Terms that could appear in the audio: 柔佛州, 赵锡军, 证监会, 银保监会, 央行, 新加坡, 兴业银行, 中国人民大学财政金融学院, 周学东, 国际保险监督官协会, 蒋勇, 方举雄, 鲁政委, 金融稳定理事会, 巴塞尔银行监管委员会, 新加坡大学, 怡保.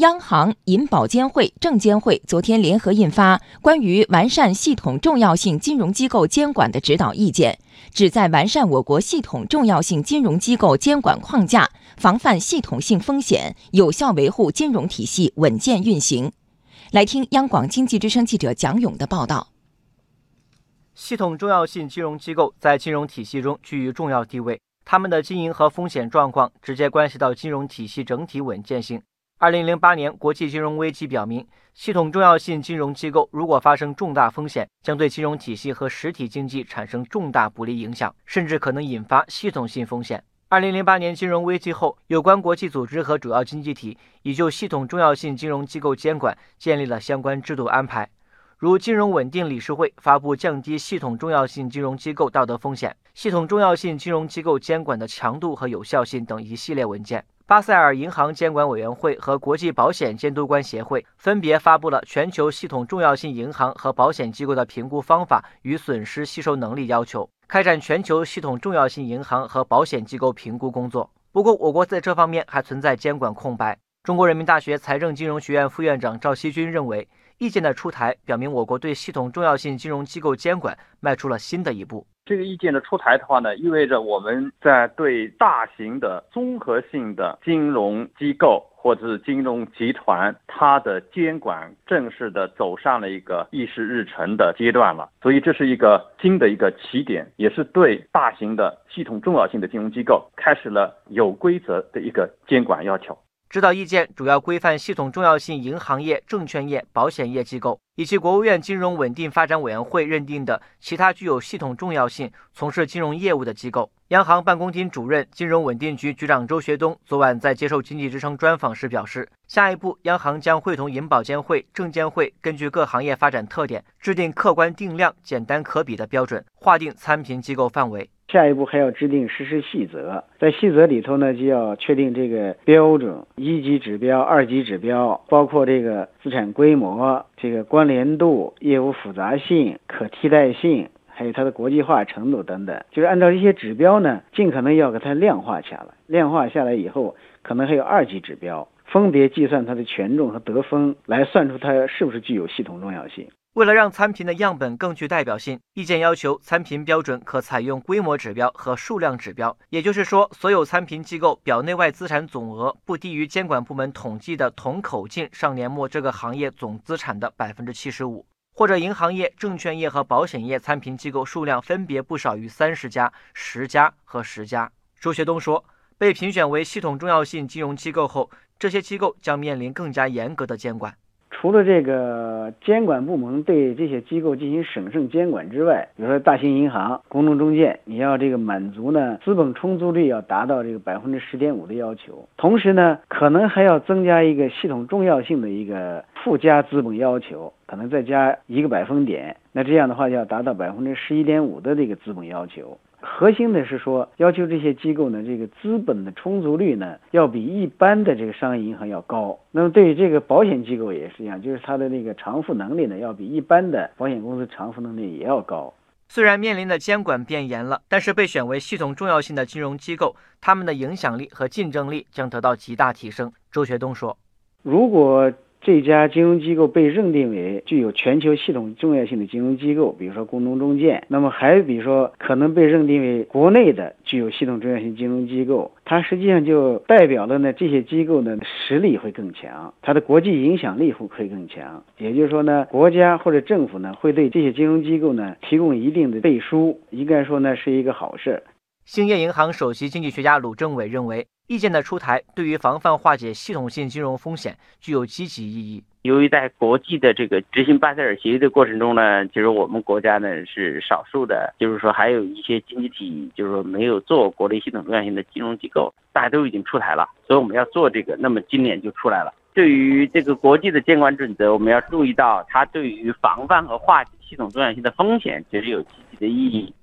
央行、银保监会、证监会昨天联合印发《关于完善系统重要性金融机构监管的指导意见》，旨在完善我国系统重要性金融机构监管框架，防范系统性风险，有效维护金融体系稳健运行。来听央广经济之声记者蒋勇的报道。系统重要性金融机构在金融体系中居于重要地位，他们的经营和风险状况直接关系到金融体系整体稳健性。2008年国际金融危机表明，系统重要性金融机构如果发生重大风险，将对金融体系和实体经济产生重大不利影响，甚至可能引发系统性风险。2008年金融危机后，有关国际组织和主要经济体已就系统重要性金融机构监管建立了相关制度安排，如金融稳定理事会发布降低系统重要性金融机构道德风险、系统重要性金融机构监管的强度和有效性等一系列文件。巴塞尔银行监管委员会和国际保险监督官协会分别发布了全球系统重要性银行和保险机构的评估方法与损失吸收能力要求，开展全球系统重要性银行和保险机构评估工作。不过，我国在这方面还存在监管空白。中国人民大学财政金融学院副院长赵锡军认为，意见的出台表明我国对系统重要性金融机构监管迈出了新的一步。这个意见的出台的话呢，意味着我们在对大型的综合性的金融机构或者是金融集团，它的监管正式的走上了一个议事日程的阶段了。所以这是一个新的一个起点，也是对大型的系统重要性的金融机构开始了有规则的一个监管要求。指导意见主要规范系统重要性银行业、证券业、保险业机构，以及国务院金融稳定发展委员会认定的其他具有系统重要性、从事金融业务的机构。央行办公厅主任、金融稳定局局长周学东昨晚在接受经济之声专访时表示，下一步央行将会同银保监会、证监会根据各行业发展特点，制定客观定量、简单可比的标准，划定参评机构范围。下一步还要制定实施细则，在细则里头呢，就要确定这个标准，1级指标、2级指标，包括这个资产规模、这个关联度、业务复杂性、可替代性，还有它的国际化程度等等。就是按照这些指标呢，尽可能要给它量化下来，量化下来以后，可能还有2级指标，分别计算它的权重和得分，来算出它是不是具有系统重要性。为了让参评的样本更具代表性，意见要求参评标准可采用规模指标和数量指标，也就是说，所有参评机构表内外资产总额不低于监管部门统计的同口径上年末这个行业总资产的 75%， 或者银行业、证券业和保险业参评机构数量分别不少于30家、10家和10家。周学东说，被评选为系统重要性金融机构后，这些机构将面临更加严格的监管。除了这个监管部门对这些机构进行审慎监管之外，比如说大型银行、公众中介，你要这个满足呢资本充足率要达到这个10.5%的要求，同时呢，可能还要增加一个系统重要性的一个附加资本要求，可能再加1个百分点，那这样的话要达到11.5%的这个资本要求。核心的是说，要求这些机构呢，这个资本的充足率呢，要比一般的这个商业银行要高。那么对于这个保险机构也是一样，就是它的那个偿付能力呢，要比一般的保险公司偿付能力也要高。虽然面临的监管变严了，但是被选为系统重要性的金融机构，他们的影响力和竞争力将得到极大提升。周学东说，如果这家金融机构被认定为具有全球系统重要性的金融机构，比如说公众中介，那么还比如说可能被认定为国内的具有系统重要性金融机构，它实际上就代表了呢这些机构的实力会更强，它的国际影响力会更强。也就是说呢，国家或者政府呢会对这些金融机构呢提供一定的背书，应该说呢是一个好事。兴业银行首席经济学家鲁政委认为，意见的出台对于防范化解系统性金融风险具有积极意义。由于在国际的这个执行巴塞尔协议的过程中呢，就是我们国家呢是少数的，就是说还有一些经济体就是说没有做国内系统重要性的金融机构，大家都已经出台了，所以我们要做这个，那么今年就出来了。对于这个国际的监管准则，我们要注意到它对于防范和化解系统重要性的风险其实有积极的意义。